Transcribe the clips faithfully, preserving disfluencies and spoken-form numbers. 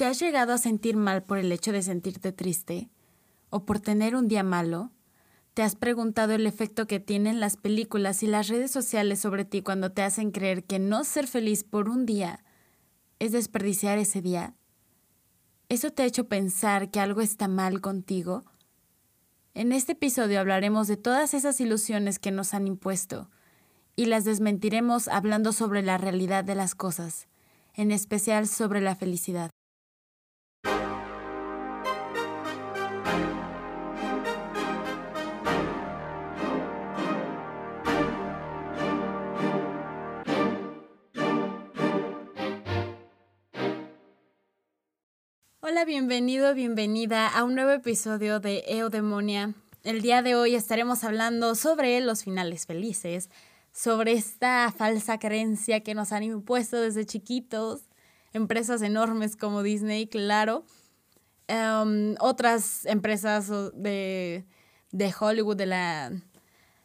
¿Te has llegado a sentir mal por el hecho de sentirte triste? ¿O por tener un día malo? ¿Te has preguntado el efecto que tienen las películas y las redes sociales sobre ti cuando te hacen creer que no ser feliz por un día es desperdiciar ese día? ¿Eso te ha hecho pensar que algo está mal contigo? En este episodio hablaremos de todas esas ilusiones que nos han impuesto y las desmentiremos hablando sobre la realidad de las cosas, en especial sobre la felicidad. Hola, bienvenido, bienvenida a un nuevo episodio de Eodemonia. El día de hoy estaremos hablando sobre los finales felices, sobre esta falsa creencia que nos han impuesto desde chiquitos, empresas enormes como Disney, claro, um, otras empresas de, de Hollywood, de la,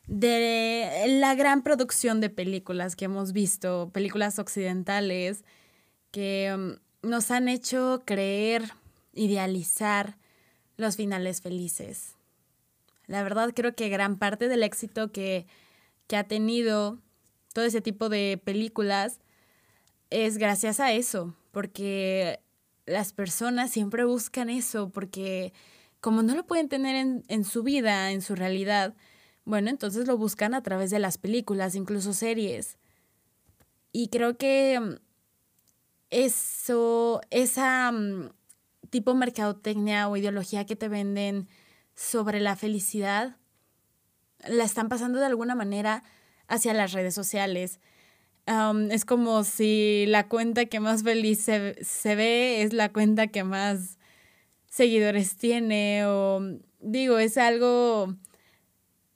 de la gran producción de películas que hemos visto, películas occidentales que... Um, nos han hecho creer, idealizar los finales felices. La verdad, creo que gran parte del éxito que, que ha tenido todo ese tipo de películas es gracias a eso, porque las personas siempre buscan eso, porque como no lo pueden tener en, en su vida, en su realidad, bueno, entonces lo buscan a través de las películas, incluso series. Y creo que... Eso, esa um, tipo de mercadotecnia o ideología que te venden sobre la felicidad, la están pasando de alguna manera hacia las redes sociales. Um, es como si la cuenta que más feliz se, se ve es la cuenta que más seguidores tiene, o digo, es algo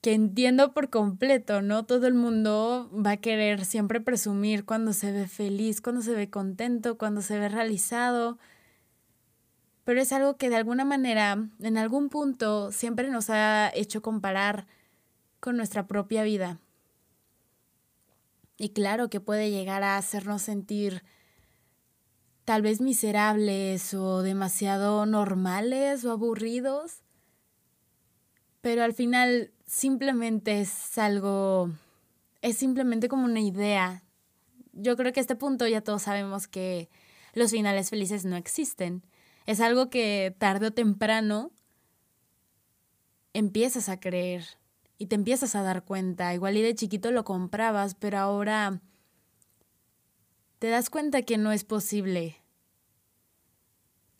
que entiendo por completo, ¿no? Todo el mundo va a querer siempre presumir cuando se ve feliz, cuando se ve contento, cuando se ve realizado. Pero es algo que de alguna manera, en algún punto, siempre nos ha hecho comparar con nuestra propia vida. Y claro que puede llegar a hacernos sentir tal vez miserables o demasiado normales o aburridos. Pero al final... Simplemente es algo, es simplemente como una idea. Yo creo que a este punto ya todos sabemos que los finales felices no existen. Es algo que tarde o temprano empiezas a creer y te empiezas a dar cuenta. Igual y de chiquito lo comprabas, pero ahora te das cuenta que no es posible.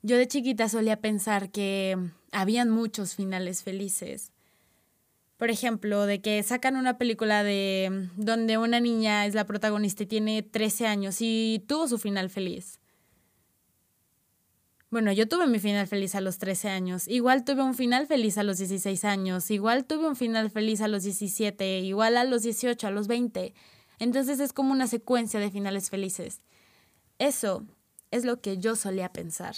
Yo de chiquita solía pensar que habían muchos finales felices. Por ejemplo, de que sacan una película de donde una niña es la protagonista y tiene trece años y tuvo su final feliz. Bueno, yo tuve mi final feliz a los trece años. Igual tuve un final feliz a los dieciséis años. Igual tuve un final feliz a los diecisiete. Igual a los dieciocho, a los veinte. Entonces es como una secuencia de finales felices. Eso es lo que yo solía pensar.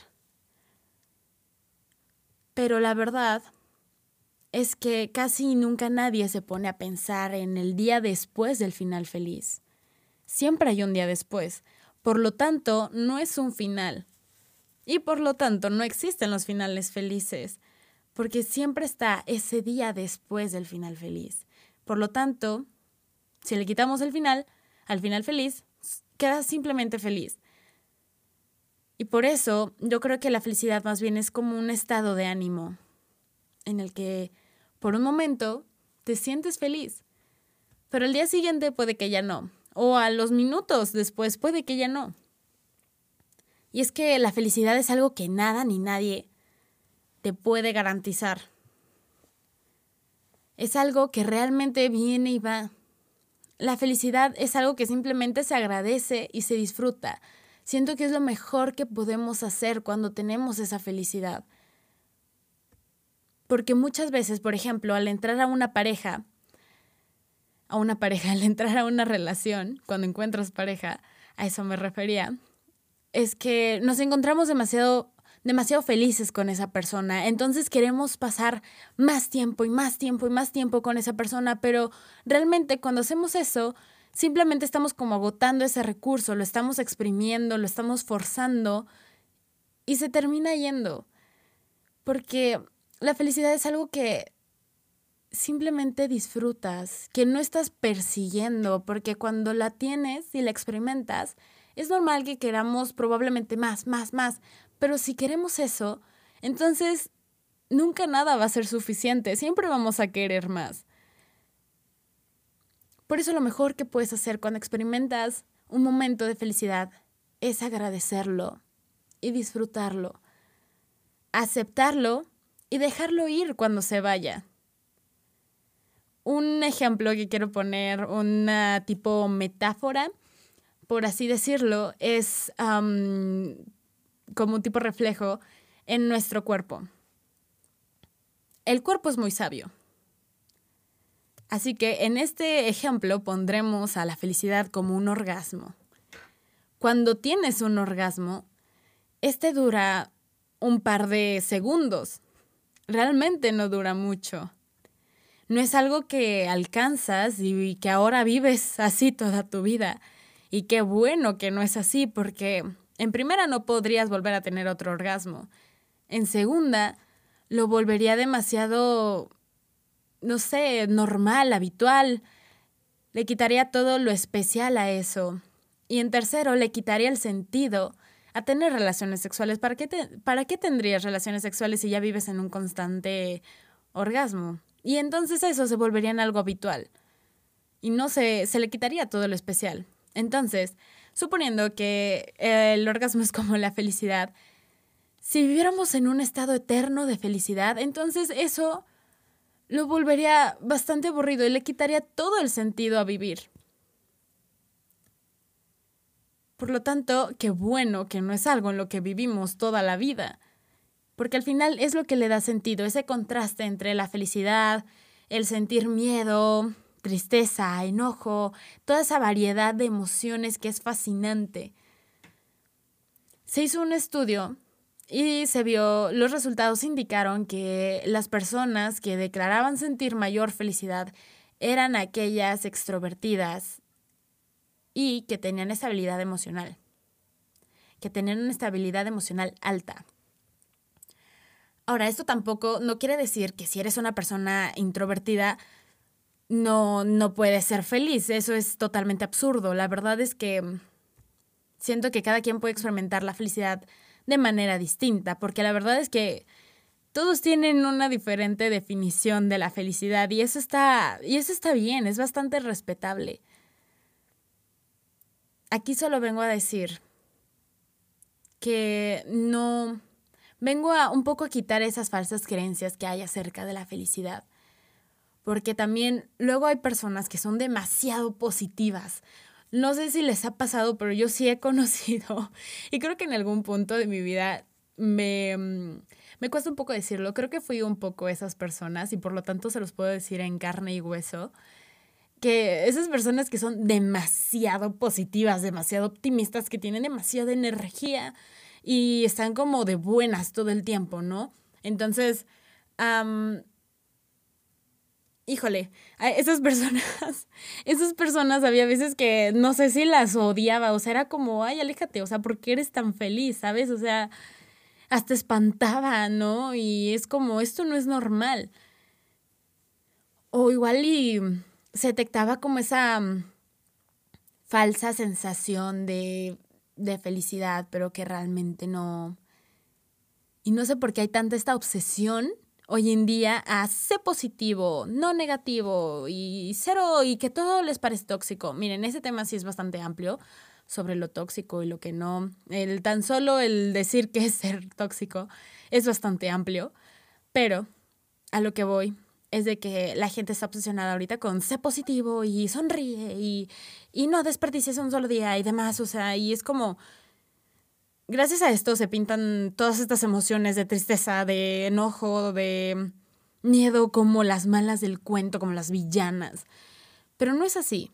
Pero la verdad... es que casi nunca nadie se pone a pensar en el día después del final feliz. Siempre hay un día después. Por lo tanto, no es un final. Y por lo tanto, no existen los finales felices. Porque siempre está ese día después del final feliz. Por lo tanto, si le quitamos el final, al final feliz, queda simplemente feliz. Y por eso, yo creo que la felicidad más bien es como un estado de ánimo. En el que... por un momento te sientes feliz, pero al día siguiente puede que ya no, o a los minutos después puede que ya no. Y es que la felicidad es algo que nada ni nadie te puede garantizar. Es algo que realmente viene y va. La felicidad es algo que simplemente se agradece y se disfruta. Siento que es lo mejor que podemos hacer cuando tenemos esa felicidad. Porque muchas veces, por ejemplo, al entrar a una pareja, a una pareja, al entrar a una relación, cuando encuentras pareja, a eso me refería, es que nos encontramos demasiado, demasiado felices con esa persona. Entonces queremos pasar más tiempo y más tiempo y más tiempo con esa persona, pero realmente cuando hacemos eso, simplemente estamos como agotando ese recurso, lo estamos exprimiendo, lo estamos forzando y se termina yendo. Porque la felicidad es algo que simplemente disfrutas, que no estás persiguiendo, porque cuando la tienes y la experimentas, es normal que queramos probablemente más, más, más. Pero si queremos eso, entonces nunca nada va a ser suficiente. Siempre vamos a querer más. Por eso lo mejor que puedes hacer cuando experimentas un momento de felicidad es agradecerlo y disfrutarlo, aceptarlo y dejarlo ir cuando se vaya. Un ejemplo que quiero poner, una tipo metáfora, por así decirlo, es um, como un tipo reflejo en nuestro cuerpo. El cuerpo es muy sabio. Así que en este ejemplo pondremos a la felicidad como un orgasmo. Cuando tienes un orgasmo, este dura un par de segundos. Realmente no dura mucho. No es algo que alcanzas y que ahora vives así toda tu vida. Y qué bueno que no es así, porque en primera no podrías volver a tener otro orgasmo. En segunda, lo volvería demasiado, no sé, normal, habitual. Le quitaría todo lo especial a eso. Y en tercero, le quitaría el sentido a tener relaciones sexuales. ¿Para qué, te, ¿Para qué tendrías relaciones sexuales si ya vives en un constante orgasmo? Y entonces eso se volvería en algo habitual. Y no se, se le quitaría todo lo especial. Entonces, suponiendo que el orgasmo es como la felicidad, si viviéramos en un estado eterno de felicidad, entonces eso lo volvería bastante aburrido y le quitaría todo el sentido a vivir. Por lo tanto, qué bueno que no es algo en lo que vivimos toda la vida, porque al final es lo que le da sentido, ese contraste entre la felicidad, el sentir miedo, tristeza, enojo, toda esa variedad de emociones que es fascinante. Se hizo un estudio y se vio, los resultados indicaron que las personas que declaraban sentir mayor felicidad eran aquellas extrovertidas y que tenían estabilidad emocional, que tenían una estabilidad emocional alta. Ahora, esto tampoco no quiere decir que si eres una persona introvertida, No, no puede ser feliz. Eso es totalmente absurdo. La verdad es que siento que cada quien puede experimentar la felicidad de manera distinta, porque la verdad es que todos tienen una diferente definición de la felicidad y eso está, y eso está bien, es bastante respetable. Aquí solo vengo a decir que no... Vengo a un poco a quitar esas falsas creencias que hay acerca de la felicidad. Porque también luego hay personas que son demasiado positivas. No sé si les ha pasado, pero yo sí he conocido. Y creo que en algún punto de mi vida me, me cuesta un poco decirlo. Creo que fui un poco esas personas y por lo tanto se los puedo decir en carne y hueso. Que esas personas que son demasiado positivas, demasiado optimistas, que tienen demasiada energía y están como de buenas todo el tiempo, ¿no? Entonces... Um, Híjole, esas personas, esas personas había veces que no sé si las odiaba, o sea, era como, ay, aléjate, o sea, ¿por qué eres tan feliz, sabes? O sea, hasta espantaba, ¿no? Y es como, esto no es normal. O igual y se detectaba como esa um, falsa sensación de, de felicidad, pero que realmente no... Y no sé por qué hay tanta esta obsesión hoy en día a ser positivo, no negativo y cero y que todo les parece tóxico. Miren, ese tema sí es bastante amplio sobre lo tóxico y lo que no. El, tan solo el decir que es ser tóxico es bastante amplio, pero a lo que voy es de que la gente está obsesionada ahorita con ser positivo y sonríe y, y no desperdicies un solo día y demás, o sea, y es como... Gracias a esto se pintan todas estas emociones de tristeza, de enojo, de miedo, como las malas del cuento, como las villanas. Pero no es así.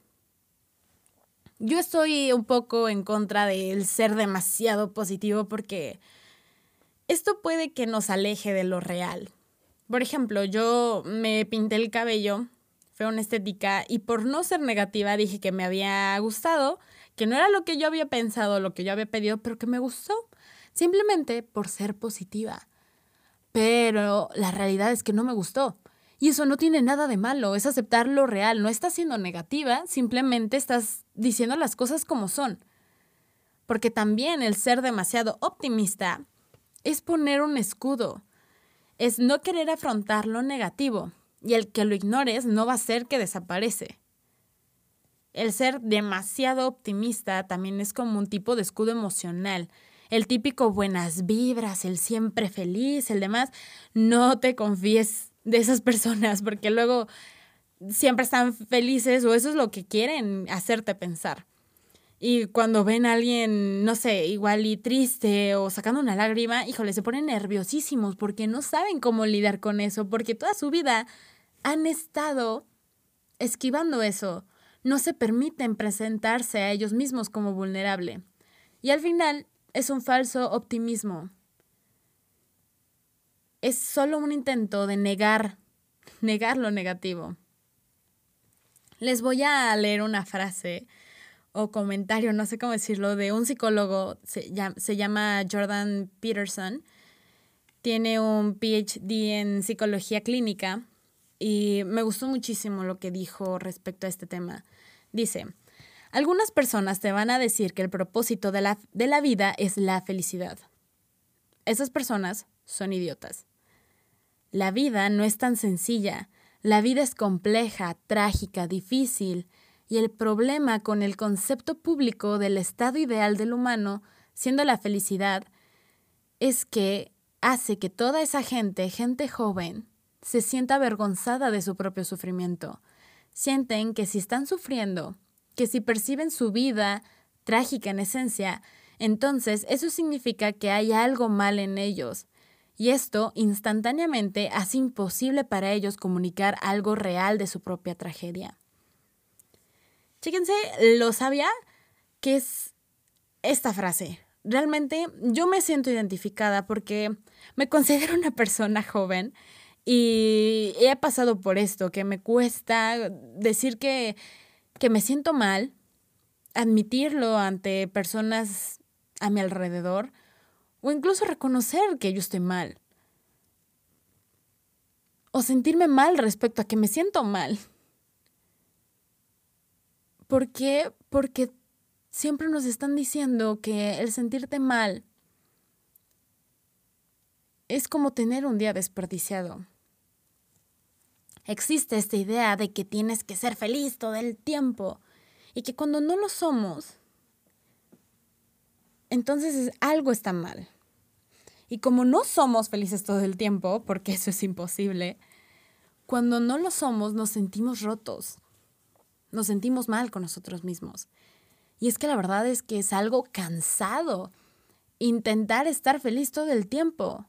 Yo estoy un poco en contra del ser demasiado positivo porque esto puede que nos aleje de lo real. Por ejemplo, yo me pinté el cabello, fue una estética, y por no ser negativa dije que me había gustado, que no era lo que yo había pensado, lo que yo había pedido, pero que me gustó. simplemente por ser positiva. Pero la realidad es que no me gustó. Y eso no tiene nada de malo, es aceptar lo real. No estás siendo negativa, simplemente estás diciendo las cosas como son. Porque también el ser demasiado optimista es poner un escudo, es no querer afrontar lo negativo. Y el que lo ignores no va a ser que desaparece. El ser demasiado optimista también es como un tipo de escudo emocional. El típico buenas vibras, el siempre feliz, el demás. No te confíes de esas personas, porque luego siempre están felices o eso es lo que quieren hacerte pensar. Y cuando ven a alguien, no sé, igual y triste o sacando una lágrima, híjole, se ponen nerviosísimos porque no saben cómo lidiar con eso, porque toda su vida han estado esquivando eso. No se permiten presentarse a ellos mismos como vulnerable. Y al final es un falso optimismo. Es solo un intento de negar, negar lo negativo. Les voy a leer una frase o comentario, no sé cómo decirlo, de un psicólogo, se llama, se llama Jordan Peterson. Tiene un P H D en psicología clínica y me gustó muchísimo lo que dijo respecto a este tema. Dice, algunas personas te van a decir que el propósito de la, de la vida es la felicidad. Esas personas son idiotas. La vida no es tan sencilla. La vida es compleja, trágica, difícil. Y el problema con el concepto público del estado ideal del humano, siendo la felicidad, es que hace que toda esa gente, gente joven, se sienta avergonzada de su propio sufrimiento. Sienten que si están sufriendo, que si perciben su vida trágica en esencia, entonces eso significa que hay algo mal en ellos. Y esto instantáneamente hace imposible para ellos comunicar algo real de su propia tragedia. Chéquense lo sabia que es esta frase. Realmente yo me siento identificada porque me considero una persona joven y he pasado por esto, que me cuesta decir que, que me siento mal, admitirlo ante personas a mi alrededor, o incluso reconocer que yo estoy mal. O sentirme mal respecto a que me siento mal. ¿Por qué? Porque siempre nos están diciendo que el sentirte mal es como tener un día desperdiciado. Existe esta idea de que tienes que ser feliz todo el tiempo y que cuando no lo somos, entonces algo está mal. Y como no somos felices todo el tiempo, porque eso es imposible, cuando no lo somos nos sentimos rotos, nos sentimos mal con nosotros mismos. Y es que la verdad es que es algo cansado intentar estar feliz todo el tiempo.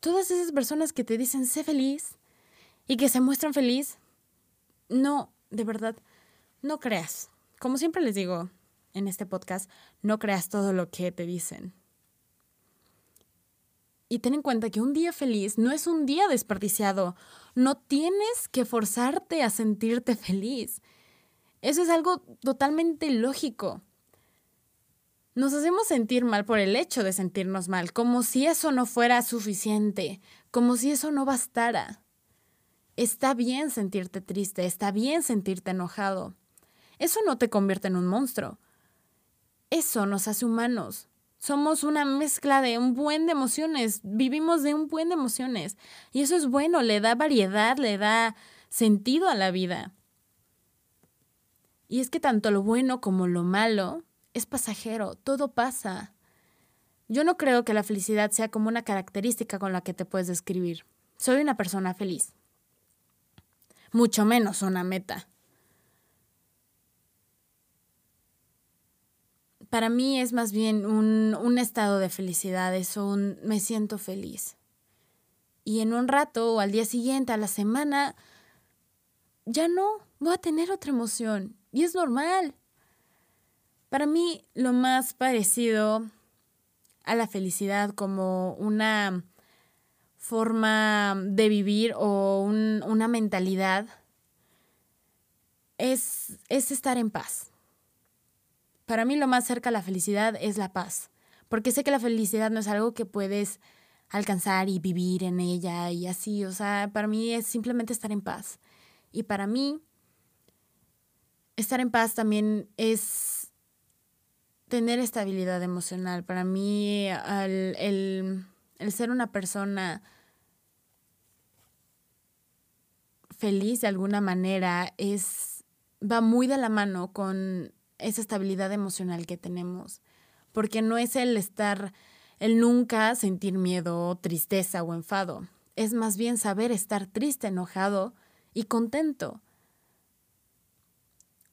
Todas esas personas que te dicen sé feliz y que se muestran feliz, no, de verdad, no creas. Como siempre les digo en este podcast, no creas todo lo que te dicen. Y ten en cuenta que un día feliz no es un día desperdiciado. No tienes que forzarte a sentirte feliz. Eso es algo totalmente lógico. Nos hacemos sentir mal por el hecho de sentirnos mal, como si eso no fuera suficiente, como si eso no bastara. Está bien sentirte triste, está bien sentirte enojado. Eso no te convierte en un monstruo. Eso nos hace humanos. Somos una mezcla de un buen de emociones. Vivimos de un buen de emociones. Y eso es bueno, le da variedad, le da sentido a la vida. Y es que tanto lo bueno como lo malo es pasajero. Todo pasa. Yo no creo que la felicidad sea como una característica con la que te puedes describir. Soy una persona feliz. Mucho menos una meta. Para mí es más bien un, un estado de felicidad, es un me siento feliz. Y en un rato o al día siguiente, a la semana, ya no voy a tener otra emoción. Y es normal. Para mí lo más parecido a la felicidad como una forma de vivir o un, una mentalidad es, es estar en paz. Para mí lo más cerca a la felicidad es la paz, porque sé que la felicidad no es algo que puedes alcanzar y vivir en ella y así. O sea, para mí es simplemente estar en paz. Y para mí, estar en paz también es tener estabilidad emocional. Para mí, el, el, el ser una persona feliz de alguna manera es, va muy de la mano con esa estabilidad emocional que tenemos. Porque no es el estar, el nunca sentir miedo, tristeza o enfado. Es más bien saber estar triste, enojado y contento.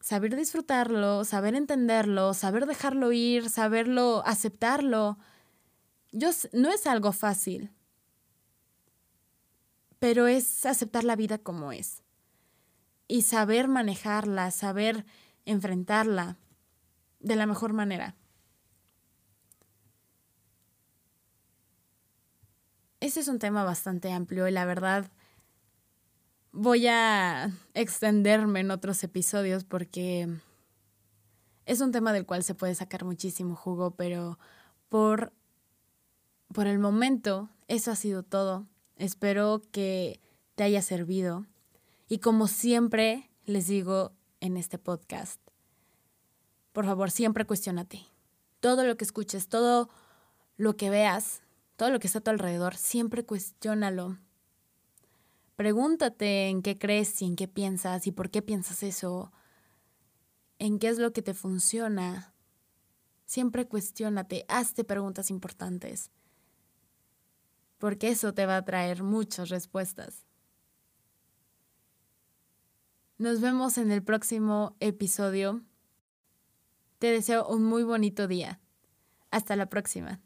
Saber disfrutarlo, saber entenderlo, saber dejarlo ir, saberlo, aceptarlo. Yo, no es algo fácil, pero es aceptar la vida como es. Y saber manejarla, saber enfrentarla de la mejor manera. Ese es un tema bastante amplio y la verdad voy a extenderme en otros episodios porque es un tema del cual se puede sacar muchísimo jugo, pero por, por el momento eso ha sido todo. Espero que te haya servido y como siempre les digo en este podcast, por favor, siempre cuestiónate. Todo lo que escuches, todo lo que veas, todo lo que está a tu alrededor, siempre cuestiónalo. Pregúntate en qué crees y en qué piensas y por qué piensas eso, en qué es lo que te funciona. Siempre cuestiónate, hazte preguntas importantes, porque eso te va a traer muchas respuestas. Nos vemos en el próximo episodio. Te deseo un muy bonito día. Hasta la próxima.